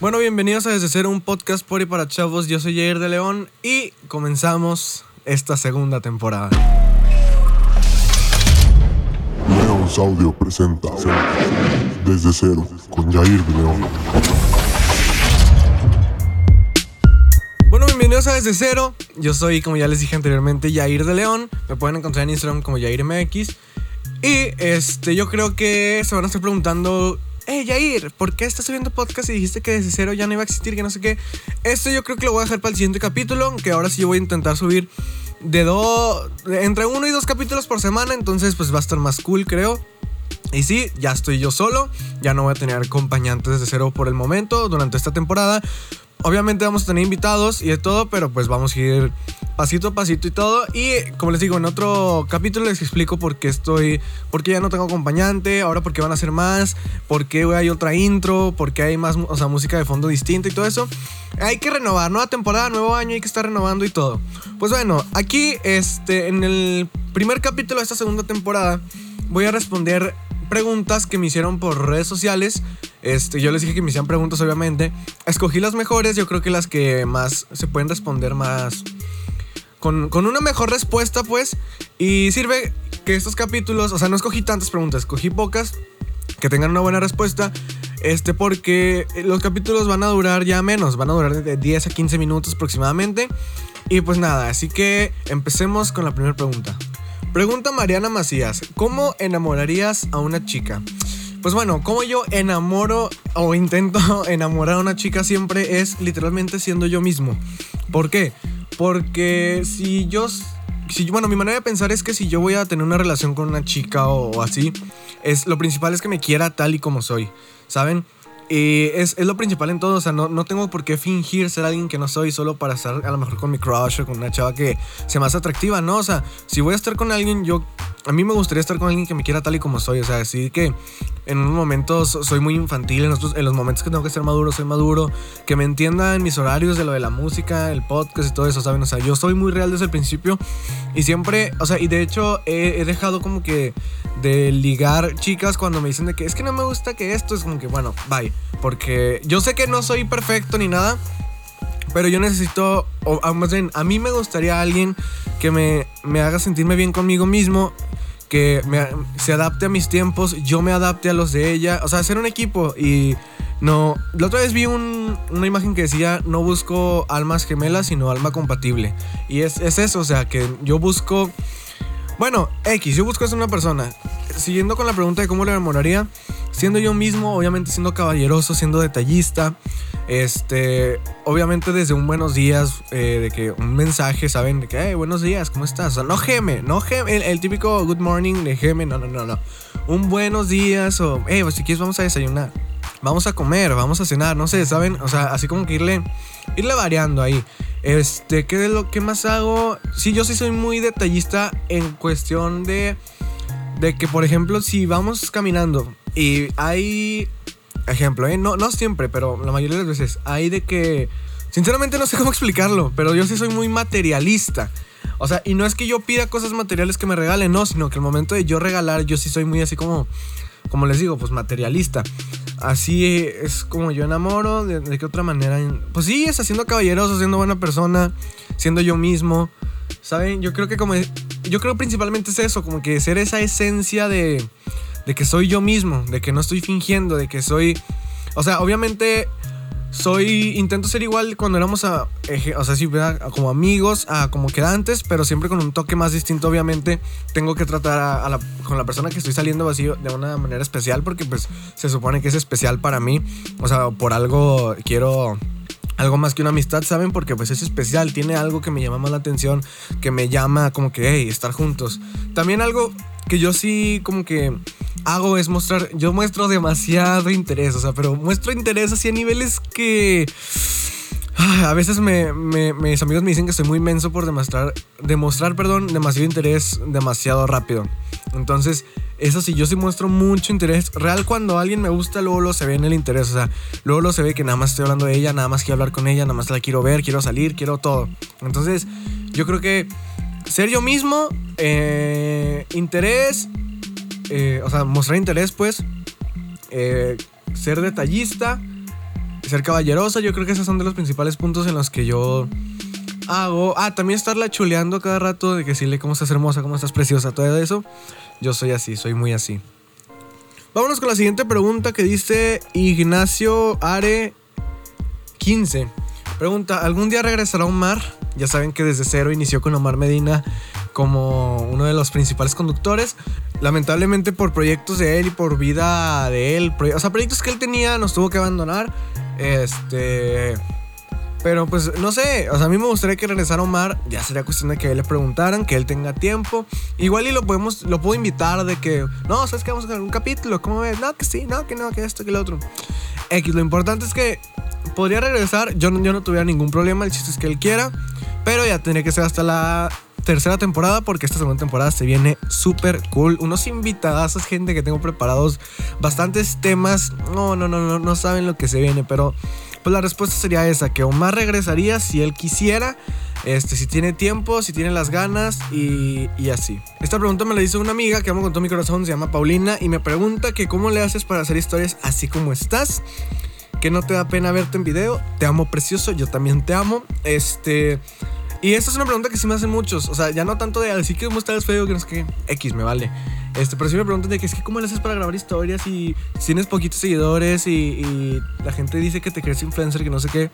Bueno, bienvenidos a Desde Cero, un podcast por y para chavos. Yo soy Jair de León y comenzamos esta segunda temporada. León Audio presenta Desde Cero con Jair de León. Bueno, bienvenidos a Desde Cero. Yo soy, como ya les dije anteriormente, Jair de León. Me pueden encontrar en Instagram como JairMX. Y yo creo que se van a estar preguntando: hey Jair, ¿por qué estás subiendo podcast y dijiste que Desde Cero ya no iba a existir, que no sé qué? Esto yo creo que lo voy a dejar para el siguiente capítulo, que ahora sí yo voy a intentar subir entre 1 y 2 capítulos por semana. Entonces pues va a estar más cool, creo. Y sí, ya estoy yo solo, ya no voy a tener acompañantes Desde Cero por el momento durante esta temporada. Obviamente vamos a tener invitados y de todo, pero pues vamos a ir pasito a pasito y todo. Y como les digo, en otro capítulo les explico por qué ya no tengo acompañante, ahora por qué van a ser más, por qué hay otra intro, por qué hay más, o sea, música de fondo distinta y todo eso. Hay que renovar, nueva temporada, nuevo año, hay que estar renovando y todo. Pues bueno, aquí en el primer capítulo de esta segunda temporada voy a responder preguntas que me hicieron por redes sociales. Yo les dije que me hicieran preguntas, obviamente. Escogí las mejores, yo creo que las que más se pueden responder más con una mejor respuesta, pues. Y sirve que estos capítulos, o sea, no escogí tantas preguntas, escogí pocas que tengan una buena respuesta. Porque los capítulos van a durar ya menos, van a durar de 10 a 15 minutos aproximadamente. Y pues nada, así que empecemos con la primera pregunta. Pregunta Mariana Macías: ¿cómo enamorarías a una chica? Pues bueno, como yo enamoro o intento enamorar a una chica siempre es literalmente siendo yo mismo. ¿Por qué? Porque bueno, mi manera de pensar es que si yo voy a tener una relación con una chica o así, lo principal es que me quiera tal y como soy, ¿saben? Y es lo principal en todo, o sea, no tengo por qué fingir ser alguien que no soy solo para estar a lo mejor con mi crush o con una chava que sea más atractiva, ¿no? O sea, si voy a estar con alguien, a mí me gustaría estar con alguien que me quiera tal y como soy, o sea, así que en unos momentos soy muy infantil, en los momentos que tengo que ser maduro, soy maduro, que me entienda en mis horarios de lo de la música, el podcast y todo eso, ¿saben? O sea, yo soy muy real desde el principio y siempre, o sea, y de hecho he dejado como que de ligar chicas cuando me dicen de que es que no me gusta que esto, es como que bueno, bye, porque yo sé que no soy perfecto ni nada, pero yo necesito, o más bien, a mí me gustaría alguien que me haga sentirme bien conmigo mismo, que se adapte a mis tiempos, yo me adapte a los de ella, o sea, hacer un equipo. Y no, la otra vez vi una imagen que decía: no busco almas gemelas, sino alma compatible. Y es eso, o sea, que yo busco, bueno, yo busco a una persona. Siguiendo con la pregunta de cómo le enamoraría, siendo yo mismo, obviamente siendo caballeroso, siendo detallista, obviamente desde un buenos días, de que un mensaje, ¿saben? De que, hey, buenos días, ¿cómo estás? O sea, no geme, el típico good morning de geme, no. Un buenos días o, hey, pues si quieres vamos a desayunar, vamos a comer, vamos a cenar, no sé, ¿saben? O sea, así como que irle variando ahí. ¿Qué es lo que más hago? Sí, yo sí soy muy detallista en cuestión de que, por ejemplo, si vamos caminando y hay, ejemplo, no siempre, pero la mayoría de las veces hay de que, sinceramente no sé cómo explicarlo, pero yo sí soy muy materialista. O sea, y no es que yo pida cosas materiales que me regalen, no, sino que al momento de yo regalar, yo sí soy muy así como les digo, pues materialista. Así es como yo enamoro. ¿De qué otra manera? Pues sí, es siendo caballeroso, siendo buena persona, siendo yo mismo, ¿saben? Yo creo que principalmente es eso, como que ser esa esencia de que soy yo mismo, de que no estoy fingiendo, de que soy, o sea, obviamente intento ser igual cuando éramos o sea, sí, como amigos, a como quedantes, pero siempre con un toque más distinto. Obviamente tengo que tratar con la persona que estoy saliendo así de una manera especial, porque pues se supone que es especial para mí, o sea, por algo quiero algo más que una amistad, ¿saben? Porque pues es especial, tiene algo que me llama más la atención, que me llama como que, hey, estar juntos. También algo que yo sí como que hago es yo muestro demasiado interés, o sea, pero muestro interés así a niveles que a veces mis amigos me dicen que soy muy menso por demostrar demasiado interés demasiado rápido. Entonces, eso sí, yo sí muestro mucho interés real. Cuando alguien me gusta, luego se ve en el interés, o sea, luego se ve que nada más estoy hablando de ella, nada más quiero hablar con ella, nada más la quiero ver, quiero salir, quiero todo. Entonces, yo creo que ser yo mismo, interés, o sea, mostrar interés, pues, ser detallista, ser caballerosa. Yo creo que esos son de los principales puntos en los que yo hago. Ah, también estarla chuleando cada rato, de que decirle cómo estás hermosa, cómo estás preciosa, todo eso. Yo soy así, soy muy así. Vámonos con la siguiente pregunta que dice Ignacio Are 15. Pregunta, ¿algún día regresará Omar? Ya saben que Desde Cero inició con Omar Medina como uno de los principales conductores. Lamentablemente por proyectos de él y por vida de él, o sea, proyectos que él tenía, nos tuvo que abandonar. Pero pues no sé, o sea, a mí me gustaría que regresara Omar. Ya sería cuestión de que le preguntaran, que él tenga tiempo. Igual y lo puedo invitar de que, no, ¿sabes qué? Vamos a hacer un capítulo, ¿cómo ves? No, que sí, no, que no, que esto, que lo otro. X, lo importante es que podría regresar, yo no tuviera ningún problema, el chiste es que él quiera, pero ya tendría que ser hasta la tercera temporada, porque esta segunda temporada se viene súper cool, unos invitadazos, gente que tengo preparados, bastantes temas, no saben lo que se viene, pero pues la respuesta sería esa, que Omar regresaría si él quisiera, si tiene tiempo, si tiene las ganas y así. Esta pregunta me la hizo una amiga que amo con todo mi corazón, se llama Paulina, y me pregunta que cómo le haces para hacer historias así como estás, que no te da pena verte en video. Te amo, precioso, yo también te amo. Y esta es una pregunta que sí me hacen muchos. O sea, ya no tanto de así que cómo estás feo, que no sé qué, X, me vale. Pero sí me preguntan de que es que cómo le haces para grabar historias y si tienes poquitos seguidores y la gente dice que te crees influencer, que no sé qué.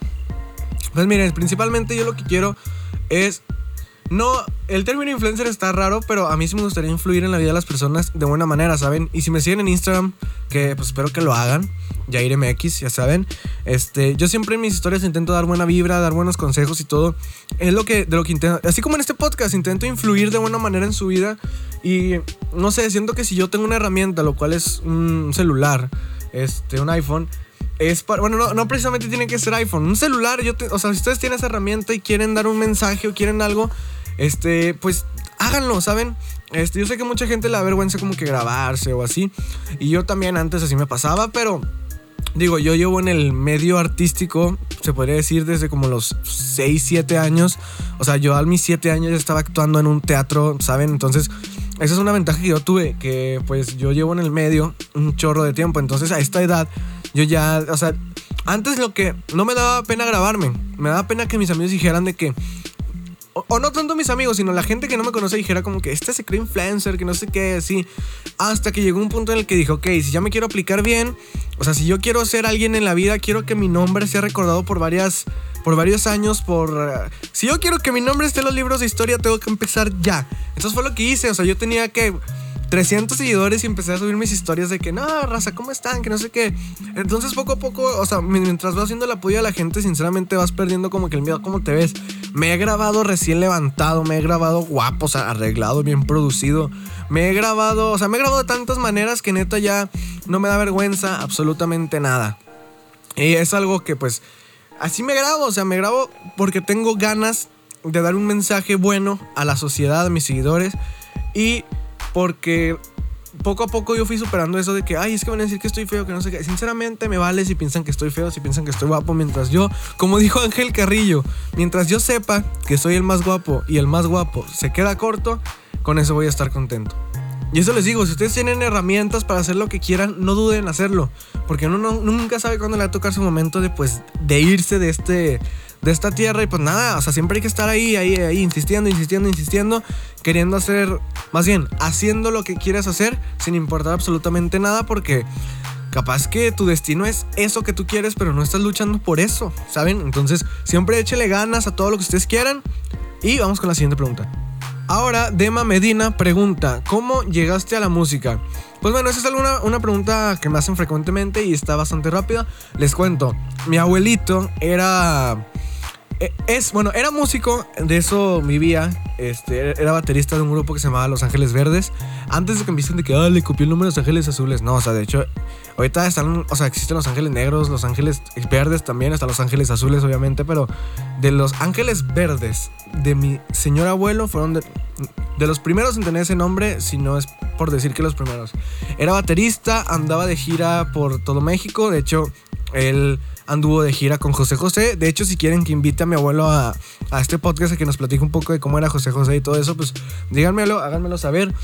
Pues miren, principalmente yo lo que quiero es... No, el término influencer está raro, pero a mí sí me gustaría influir en la vida de las personas de buena manera, ¿saben? Y si me siguen en Instagram, que pues espero que lo hagan, JairMX, ya saben. Yo siempre en mis historias intento dar buena vibra, dar buenos consejos y todo. Es de lo que intento, así como en este podcast, intento influir de buena manera en su vida. Y no sé, siento que si yo tengo una herramienta, lo cual es un celular, un iPhone... bueno, no precisamente tiene que ser iPhone, un celular, o sea, si ustedes tienen esa herramienta y quieren dar un mensaje o quieren algo, pues háganlo, ¿saben? Yo sé que mucha gente le avergüenza como que grabarse o así, y yo también antes así me pasaba, pero digo, yo llevo en el medio artístico, se podría decir, desde como los 6, 7 años, o sea, yo a mis 7 años ya estaba actuando en un teatro, ¿saben? Entonces... esa es una ventaja que yo tuve, que pues yo llevo en el medio un chorro de tiempo. Entonces a esta edad yo ya, o sea, antes lo que no me daba pena grabarme, me daba pena que mis amigos dijeran de que, o no tanto mis amigos, sino la gente que no me conoce dijera como que este se cree influencer, que no sé qué, así. Hasta que llegó un punto en el que dije, ok, si ya me quiero aplicar bien, o sea, si yo quiero ser alguien en la vida, quiero que mi nombre sea recordado por varios años, si yo quiero que mi nombre esté en los libros de historia, tengo que empezar ya. Entonces fue lo que hice, o sea, yo tenía que 300 seguidores y empecé a subir mis historias de que, no, raza, ¿cómo están? Que no sé qué. Entonces poco a poco, o sea, mientras vas haciendo el apoyo a la gente, sinceramente vas perdiendo como que el miedo a cómo te ves. Me he grabado recién levantado, me he grabado guapo, o sea, arreglado, bien producido. Me he grabado de tantas maneras que neta ya no me da vergüenza absolutamente nada. Y es algo que pues... así me grabo, o sea, me grabo porque tengo ganas de dar un mensaje bueno a la sociedad, a mis seguidores, y porque poco a poco yo fui superando eso de que, ay, es que van a decir que estoy feo, que no sé qué. Sinceramente me vale si piensan que estoy feo, si piensan que estoy guapo, mientras yo, como dijo Ángel Carrillo, mientras yo sepa que soy el más guapo y el más guapo se queda corto, con eso voy a estar contento. Y eso les digo, si ustedes tienen herramientas para hacer lo que quieran, no duden en hacerlo, porque uno nunca sabe cuándo le va a tocar su momento de irse de esta tierra. Y pues nada, o sea, siempre hay que estar ahí, insistiendo, queriendo hacer, más bien, haciendo lo que quieras hacer, sin importar absolutamente nada, porque capaz que tu destino es eso que tú quieres, pero no estás luchando por eso, ¿saben? Entonces, siempre échele ganas a todo lo que ustedes quieran. Y vamos con la siguiente pregunta. Ahora, Dema Medina pregunta, ¿cómo llegaste a la música? Pues bueno, esa es una pregunta que me hacen frecuentemente y está bastante rápida. Les cuento, mi abuelito era músico, de eso vivía, era baterista de un grupo que se llamaba Los Ángeles Verdes. Antes de que me dicen de que, le copié el número de Los Ángeles Azules. No, o sea, de hecho, ahorita están, o sea, existen Los Ángeles Negros, Los Ángeles Verdes también, están Los Ángeles Azules, obviamente, pero de Los Ángeles Verdes, de mi señor abuelo, fueron de los primeros en tener ese nombre, si no es por decir que los primeros. Era baterista, andaba de gira por todo México, de hecho, él... anduvo de gira con José José. De hecho, si quieren que invite a mi abuelo a este podcast a que nos platique un poco de cómo era José José y todo eso, pues díganmelo, háganmelo saber.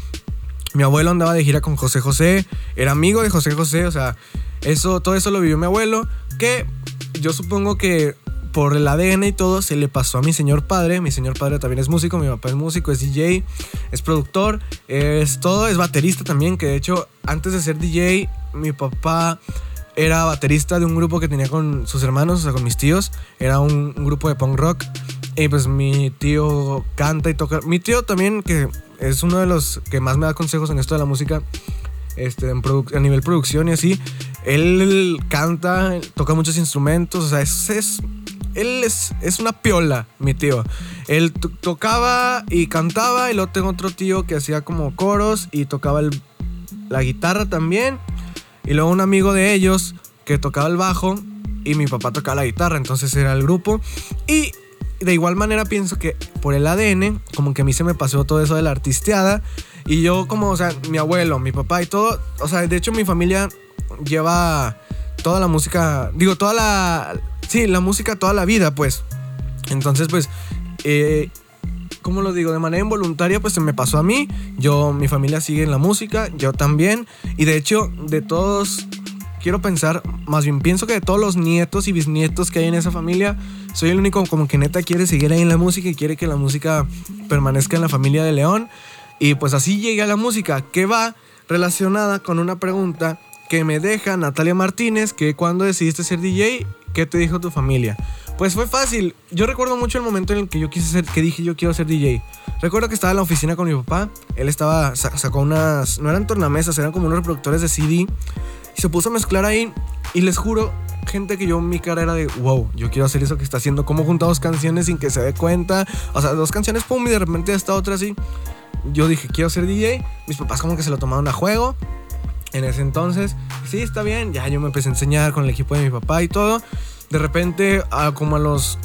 Mi abuelo andaba de gira con José José, era amigo de José José, o sea, todo eso lo vivió mi abuelo, que yo supongo que por el ADN y todo se le pasó a mi señor padre. Mi señor padre también es músico, mi papá es músico, es DJ, es productor, es todo, es baterista también, que de hecho antes de ser DJ mi papá era baterista de un grupo que tenía con sus hermanos, o sea, con mis tíos. Era un grupo de punk rock. Y pues mi tío canta y toca. Mi tío también, que es uno de los que más me da consejos en esto de la música, a nivel producción y así. Él canta, toca muchos instrumentos, o sea, él es una piola, mi tío. Él tocaba y cantaba, y luego tengo otro tío que hacía como coros y tocaba la guitarra también. Y luego un amigo de ellos que tocaba el bajo y mi papá tocaba la guitarra, entonces era el grupo. Y de igual manera pienso que por el ADN, como que a mí se me pasó todo eso de la artisteada. Y yo como, o sea, mi abuelo, mi papá y todo, o sea, de hecho mi familia lleva toda la música, digo, la música toda la vida, pues. Entonces, pues, ¿cómo lo digo? De manera involuntaria, pues se me pasó a mí. Mi familia sigue en la música, yo también. Y de hecho, de todos, pienso que de todos los nietos y bisnietos que hay en esa familia, soy el único como que neta quiere seguir ahí en la música y quiere que la música permanezca en la familia de León. Y pues así llegué a la música, que va relacionada con una pregunta que me deja Natalia Martínez, que cuando decidiste ser DJ, ¿qué te dijo tu familia? Pues fue fácil. Yo recuerdo mucho el momento en el que dije yo quiero ser DJ. Recuerdo que estaba en la oficina con mi papá. Él sacó unas, no eran tornamesas, eran como unos reproductores de CD, y se puso a mezclar ahí. Y les juro, gente, que yo mi cara era de wow, yo quiero hacer eso que está haciendo. Cómo junta dos canciones sin que se dé cuenta, o sea, dos canciones, pum, y de repente esta otra así. Yo dije quiero ser DJ. Mis papás como que se lo tomaron a juego en ese entonces. Sí, está bien, ya yo me empecé a enseñar con el equipo de mi papá y todo. De repente, como a los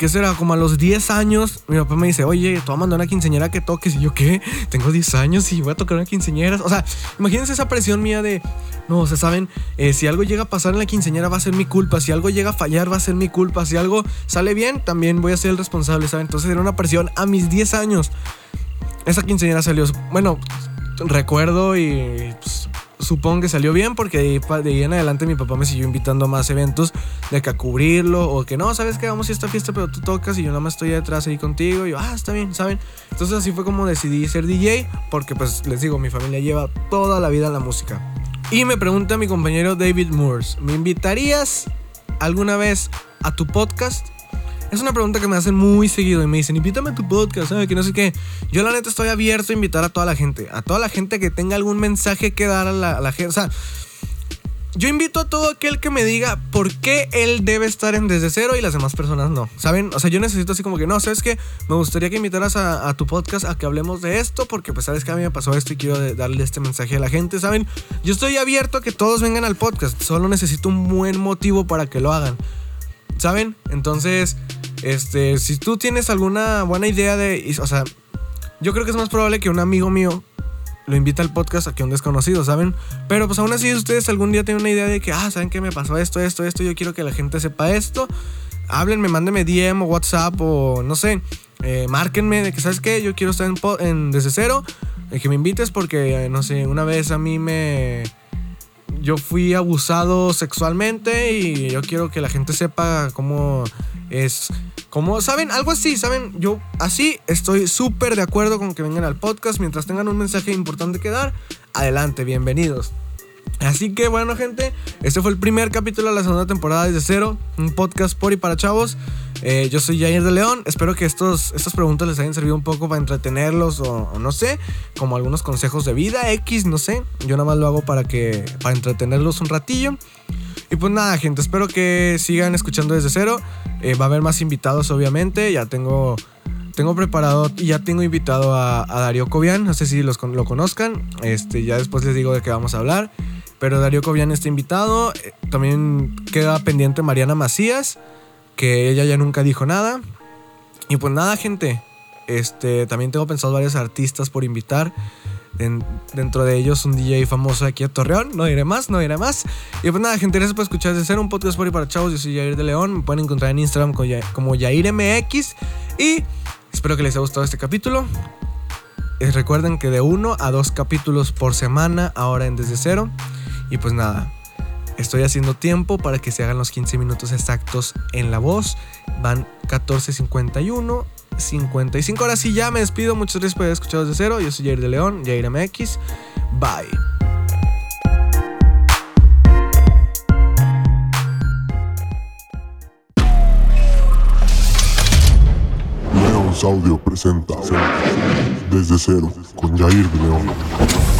10 años, mi papá me dice, oye, te voy a mandar una quinceañera que toques. Y yo, ¿qué? Tengo 10 años y voy a tocar una quinceañera. O sea, imagínense esa presión mía de, no, o sea, ¿saben? Si algo llega a pasar en la quinceañera va a ser mi culpa. Si algo llega a fallar va a ser mi culpa. Si algo sale bien, también voy a ser el responsable, ¿saben? Entonces era una presión a mis 10 años. Esa quinceañera salió, bueno, recuerdo y pues, supongo que salió bien, porque de ahí en adelante mi papá me siguió invitando a más eventos de que a cubrirlo, o que no, ¿sabes qué? Vamos a esta fiesta, pero tú tocas y yo nada más estoy detrás ahí contigo. Y yo, está bien, ¿saben? Entonces así fue como decidí ser DJ, porque pues les digo, mi familia lleva toda la vida en la música. Y me pregunta mi compañero David Moores, ¿me invitarías alguna vez a tu podcast? Es una pregunta que me hacen muy seguido y me dicen, invítame a tu podcast, ¿sabes? Que no sé qué. Yo la neta estoy abierto a invitar a toda la gente que tenga algún mensaje que dar a la gente. O sea, yo invito a todo aquel que me diga por qué él debe estar en Desde Cero y las demás personas no, ¿saben? O sea, yo necesito así como que, no, ¿sabes qué? Me gustaría que invitaras a tu podcast a que hablemos de esto, porque pues sabes que a mí me pasó esto y quiero darle este mensaje a la gente, ¿saben? Yo estoy abierto a que todos vengan al podcast, solo necesito un buen motivo para que lo hagan, ¿saben? Entonces, si tú tienes alguna buena idea de, o sea, yo creo que es más probable que un amigo mío lo invite al podcast a que un desconocido, ¿saben? Pero pues aún así, ustedes algún día tienen una idea de que, ¿saben qué? Me pasó esto, yo quiero que la gente sepa esto. Háblenme, mándenme DM o WhatsApp o no sé, márquenme de que, ¿sabes qué? Yo quiero estar en Desde Cero, que me invites porque, no sé, una vez a mí yo fui abusado sexualmente y yo quiero que la gente sepa cómo es, cómo, ¿saben? Algo así, ¿saben? Yo así estoy súper de acuerdo con que vengan al podcast. Mientras tengan un mensaje importante que dar, adelante, bienvenidos. Así que bueno, gente, este fue el primer capítulo de la segunda temporada Desde Cero, un podcast por y para chavos. Yo soy Jair de León. Espero que estas preguntas les hayan servido un poco para entretenerlos o no sé, como algunos consejos de vida, X, no sé. Yo nada más lo hago para entretenerlos un ratillo. Y pues nada, gente, espero que sigan escuchando Desde Cero. Va a haber más invitados, obviamente. Ya tengo preparado y ya tengo invitado a Darío Covian. No sé si lo conozcan. Ya después les digo de qué vamos a hablar. Pero Darío Covian está invitado. También queda pendiente Mariana Macías, que ella ya nunca dijo nada. Y pues nada, gente, también tengo pensado varios artistas por invitar, dentro de ellos un DJ famoso aquí a Torreón. No diré más. Y pues nada, gente, gracias por escuchar Desde Cero, un podcast por y para chavos. Yo soy Jair de León, me pueden encontrar en Instagram como JairMX, y espero que les haya gustado este capítulo. Recuerden que de 1 a 2 capítulos por semana ahora en Desde Cero. Y pues nada, Estoy haciendo tiempo para que se hagan los 15 minutos exactos en la voz. Van 14:51, 55. Ahora sí, ya me despido. Muchas gracias por haber escuchado Desde Cero. Yo soy Jair de León, JairMX. Bye. León Audio presenta Desde Cero con Jair de León.